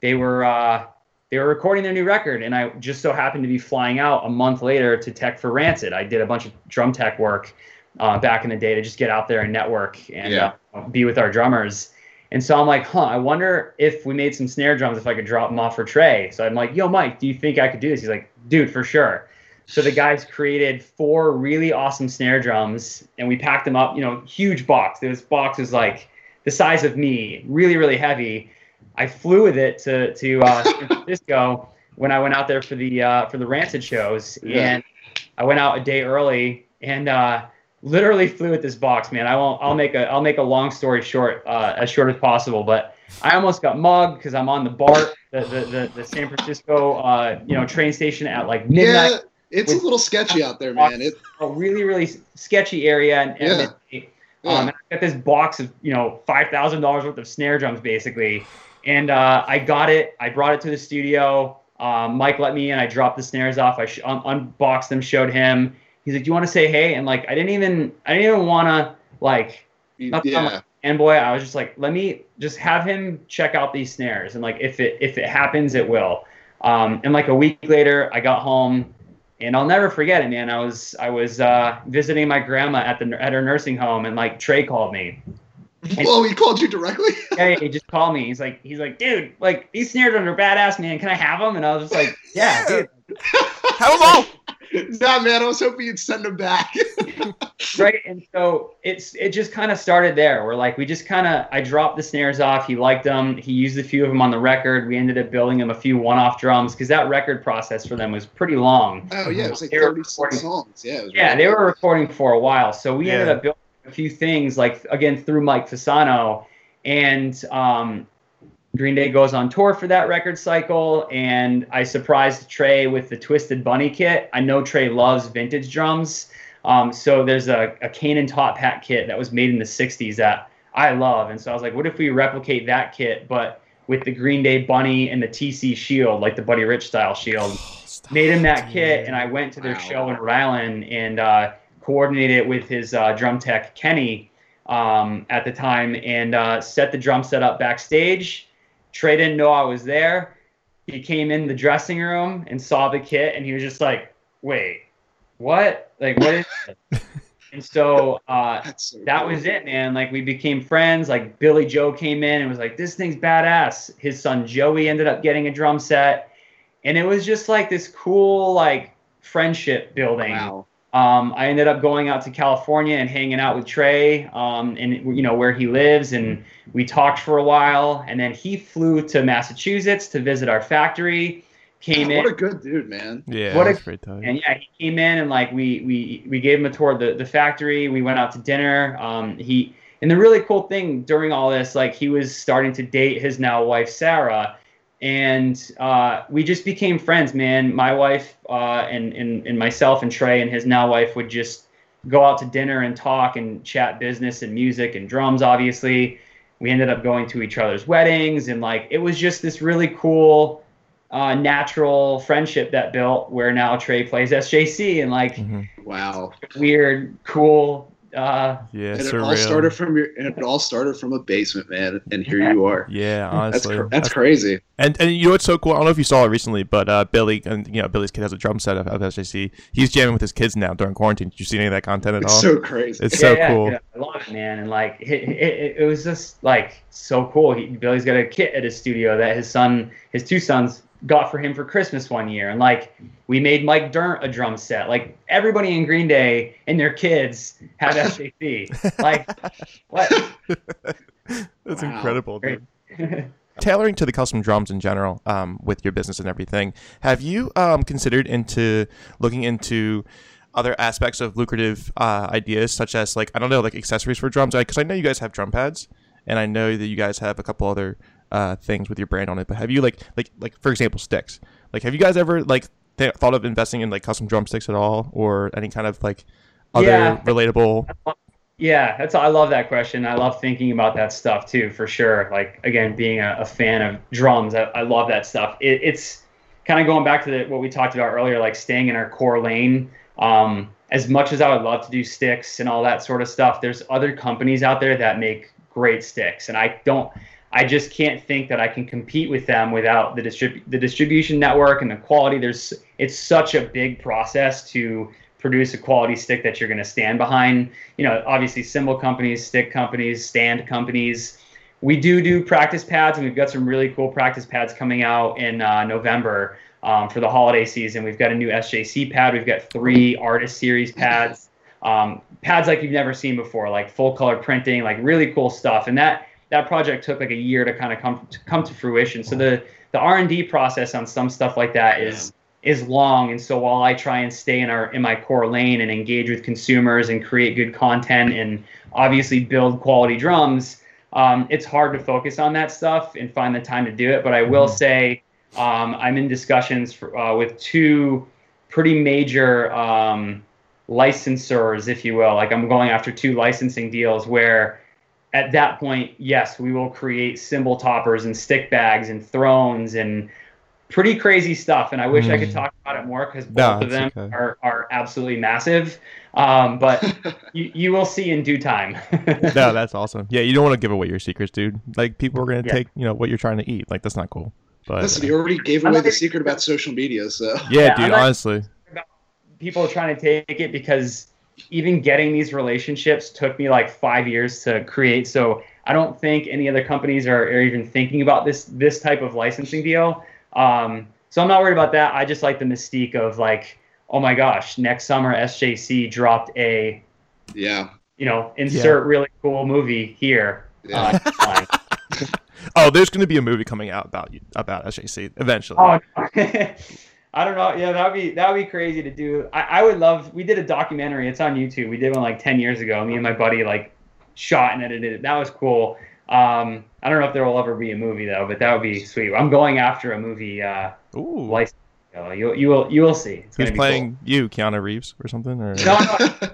they were uh, they were recording their new record, and I just so happened to be flying out a month later to tech for Rancid. I did a bunch of drum tech work uh, back in the day to just get out there and network and yeah. uh, be with our drummers. And so I'm like, huh, I wonder if we made some snare drums, if I could drop them off for Tre. So I'm like, yo, Mike, do you think I could do this? He's like, dude, for sure. So the guys created four really awesome snare drums, and we packed them up, you know, huge box. This box was like the size of me, really, really heavy. I flew with it to to uh, San Francisco when I went out there for the uh, for the Rancid shows, yeah. and I went out a day early and uh, literally flew with this box, man. I won't. I'll make a. I'll make a long story short, uh, as short as possible. But I almost got mugged because I'm on the BART, the the the, the San Francisco, uh, you know, train station at like midnight. Yeah. It's a little sketchy out there, man. It's a really, really sketchy area. And, and yeah. um, yeah. And I got this box of, you know, five thousand dollars worth of snare drums, basically. And uh, I got it. I brought it to the studio. Um, Mike let me in. I dropped the snares off. I sh un unboxed them, showed him. He's like, "Do you want to say hey?" And like, I didn't even, I didn't even want to like, not yeah. like fanboy. I was just like, let me just have him check out these snares. And like, if it, if it happens, it will. Um, and like a week later, I got home. And I'll never forget it, man. I was I was uh, visiting my grandma at the at her nursing home, and like Tre called me. And, Whoa, he called you directly? Yeah, he just called me. He's like, he's like, "Dude, like these snare drums are badass, man. Can I have them?" And I was just like, "Yeah, yeah. dude, have them all." Nah, man, I was hoping you'd send them back. Right, and so it's it just kind of started there. We're like, we just kind of I dropped the snares off. He liked them. He used a few of them on the record. We ended up building him a few one-off drums because that record process for them was pretty long. Oh yeah, it was like thirty-six songs. Yeah, it was yeah, really they cool. were recording for a while. So we yeah. ended up building a few things, like again through Mike Fasano, and um, Green Day goes on tour for that record cycle. And I surprised Tre with the Twisted Bunny kit. I know Tre loves vintage drums. Um, so there's a, a Cane and Top Hat kit that was made in the sixties that I love. And so I was like, what if we replicate that kit, but with the Green Day Bunny and the T C shield, like the Buddy Rich style shield. Oh, made him that dude. kit, and I went to their wow. show in Rhode Island and uh, coordinated it with his uh, drum tech, Kenny, um, at the time, and uh, set the drum set up backstage. Tre didn't know I was there. He came in the dressing room and saw the kit, and he was just like, wait. What? Like, what is it? And so, uh, so that cool. was it, man. Like, we became friends. Like, Billie Joe came in and was like, this thing's badass. His son Joey ended up getting a drum set. And it was just, like, this cool, like, friendship building. Wow. Um, I ended up going out to California and hanging out with Tre, um, and, you know, where he lives. And we talked for a while. And then he flew to Massachusetts to visit our factory. Came in. What a good dude, man. Yeah, what a great time. And yeah, he came in and like we we we gave him a tour of the the factory. We went out to dinner. Um, he and the really cool thing during all this, like he was starting to date his now wife Sarah, and uh, we just became friends, man. My wife uh, and and and myself and Tre and his now wife would just go out to dinner and talk and chat business and music and drums. Obviously, we ended up going to each other's weddings, and like it was just this really cool. Uh, natural friendship that built where now Tre plays S J C and like mm-hmm. wow weird cool uh yeah and it surreal. all started from your and it all started from a basement, man, and here you are. Yeah, honestly, that's, that's crazy. And and you know what's so cool, I don't know if you saw it recently, but uh Billy and you know Billy's kid has a drum set of, of S J C. He's jamming with his kids now during quarantine. Did you see any of that content at it's all? So crazy. It's yeah, so yeah, cool. Yeah, I love it, man. And like it, it, it was just like so cool. He, Billy's got a kit at his studio that his son his two sons got for him for Christmas one year, and like we made Mike Dirnt a drum set. Like everybody in Green Day and their kids had S J C. Like what? That's wow. incredible, dude. Tailoring to the custom drums in general, um, with your business and everything, have you um, considered into looking into other aspects of lucrative uh, ideas, such as like I don't know, like accessories for drums? Because I, I know you guys have drum pads, and I know that you guys have a couple other. Uh, things with your brand on it, but have you like like like for example sticks, like have you guys ever like th thought of investing in like custom drumsticks at all, or any kind of like other yeah. relatable? Yeah, that's I love that question. I love thinking about that stuff too, for sure. Like again, being a, a fan of drums, I, I love that stuff. It, it's kind of going back to the, what we talked about earlier, like staying in our core lane. Um, as much as I would love to do sticks and all that sort of stuff, there's other companies out there that make great sticks, and I don't. I just can't think that I can compete with them without the distrib the distribution network and the quality. There's it's such a big process to produce a quality stick that you're going to stand behind. You know, obviously cymbal companies, stick companies, stand companies. We do do practice pads, and we've got some really cool practice pads coming out in uh, November um, for the holiday season. We've got a new S J C pad. We've got three artist series pads, um, pads like you've never seen before, like full color printing, like really cool stuff. And that. That project took like a year to kind of come to come to fruition. So the the R and D process on some stuff like that is yeah. is long. And so while I try and stay in our in my core lane and engage with consumers and create good content and obviously build quality drums, um, it's hard to focus on that stuff and find the time to do it. But I will mm-hmm. say um, I'm in discussions for, uh, with two pretty major um, licensors, if you will. Like I'm going after two licensing deals where at that point, yes, we will create cymbal toppers and stick bags and thrones and pretty crazy stuff. And I wish mm. I could talk about it more because both no, of them okay. are, are absolutely massive. Um, but you, you will see in due time. No, that's awesome. Yeah. You don't want to give away your secrets, dude. Like people are going to yeah. take, you know, what you're trying to eat. Like that's not cool. But listen, you already gave away the secret about social media. So yeah, yeah dude, honestly. About people trying to take it because even getting these relationships took me like five years to create. So I don't think any other companies are, are even thinking about this, this type of licensing deal. Um, so I'm not worried about that. I just like the mystique of like, oh my gosh, next summer S J C dropped a, yeah, you know, insert yeah. really cool movie here. Yeah. Uh, oh, there's going to be a movie coming out about you, about S J C eventually. Oh, no. I don't know. Yeah, that'd be that'd be crazy to do. I, I would love. We did a documentary. It's on YouTube. We did one like ten years ago. Me and my buddy like shot and edited it. That was cool. Um, I don't know if there will ever be a movie though, but that would be sweet. I'm going after a movie uh, license. You you will you will see. It's Who's playing cool. you, Keanu Reeves or something? Or? No,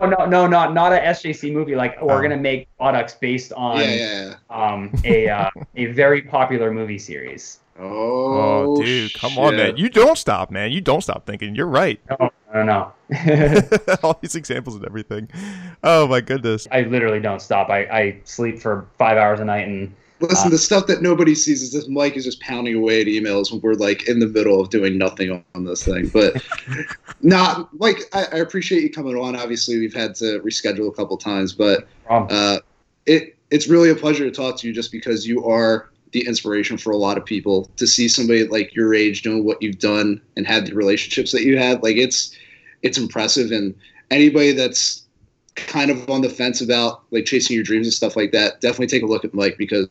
no, no, no, not not a S J C movie. Like oh, we're um, gonna make products based on yeah, yeah, yeah. um a uh, a very popular movie series. Oh, oh dude, shit. Come on, man! You don't stop, man. You don't stop thinking. You're right. No, I don't know. All these examples and everything. Oh my goodness! I literally don't stop. I, I sleep for five hours a night and. Listen, uh, the stuff that nobody sees is this Mike is just pounding away at emails when we're like in the middle of doing nothing on this thing. But not like I, I appreciate you coming on. Obviously, we've had to reschedule a couple times, but uh, it it's really a pleasure to talk to you just because you are the inspiration for a lot of people to see somebody like your age doing what you've done and had the relationships that you had. Like it's it's impressive. And anybody that's kind of on the fence about like chasing your dreams and stuff like that, definitely take a look at Mike because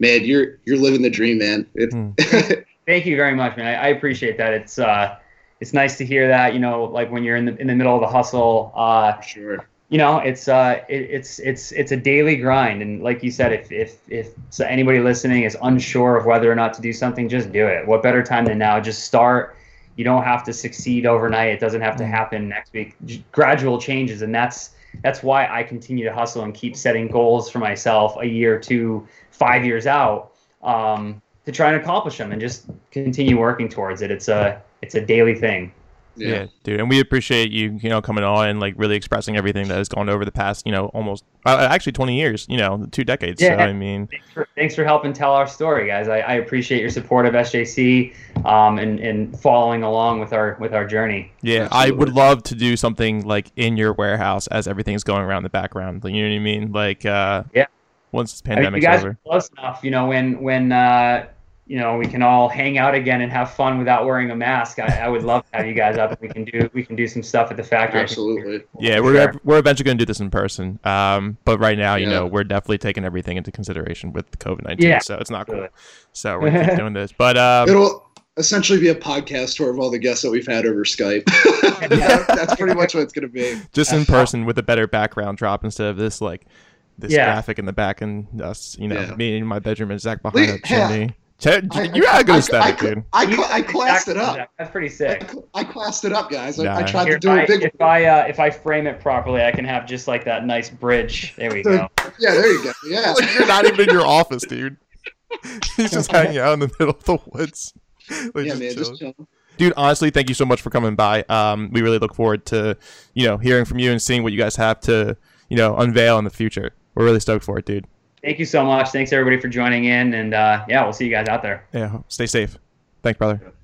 man, you're you're living the dream, man. Mm. Thank you very much, man. I, I appreciate that. It's uh it's nice to hear that, you know, like when you're in the in the middle of the hustle, uh sure. You know, it's uh it, it's it's it's a daily grind. And like you said, if if if so anybody listening is unsure of whether or not to do something, just do it. What better time than now? Just start. You don't have to succeed overnight. It doesn't have to happen next week. Just gradual changes, and that's That's why I continue to hustle and keep setting goals for myself a year, two, five years out um, to try and accomplish them and just continue working towards it. It's a it's a daily thing. Yeah. yeah, dude. And we appreciate you, you know, coming on and like really expressing everything that has gone over the past, you know, almost uh, actually twenty years, you know, two decades. Yeah. So, I mean, thanks for, thanks for helping tell our story, guys. I, I appreciate your support of S J C um, and, and following along with our with our journey. Yeah, absolutely. I would love to do something like in your warehouse as everything's going around in the background. You know what I mean? Like, uh, yeah. Once this pandemic's I mean, you guys over, are close enough, you know, when when. Uh, you know, we can all hang out again and have fun without wearing a mask. I, I would love to have you guys up. We can do we can do some stuff at the factory. Absolutely. Yeah, we're sure. we're eventually going to do this in person. Um, but right now, you yeah. know, we're definitely taking everything into consideration with COVID nineteen. Yeah, so it's not absolutely. Cool. So we're gonna keep doing this. But um, it'll essentially be a podcast tour of all the guests that we've had over Skype. that, that's pretty much what it's going to be. Just in person with a better background drop instead of this like this yeah. graphic in the back and us, you know, yeah. me in my bedroom and Zach behind a chimney. Ch- I, you gotta go static, dude. I, I, I classed it up. That's pretty sick. I, I classed it up, guys. I, nah. I tried Here, to do I, a big. If I uh, if I frame it properly, I can have just like that nice bridge. There we go. Yeah, there you go. Yeah, like you're not even in your office, dude. He's just hanging out in the middle of the woods. Like, yeah, just man, chilling. just chilling. Dude, honestly, thank you so much for coming by. Um, we really look forward to you know hearing from you and seeing what you guys have to you know unveil in the future. We're really stoked for it, dude. Thank you so much. Thanks, everybody, for joining in. And, uh, yeah, we'll see you guys out there. Yeah, stay safe. Thanks, brother.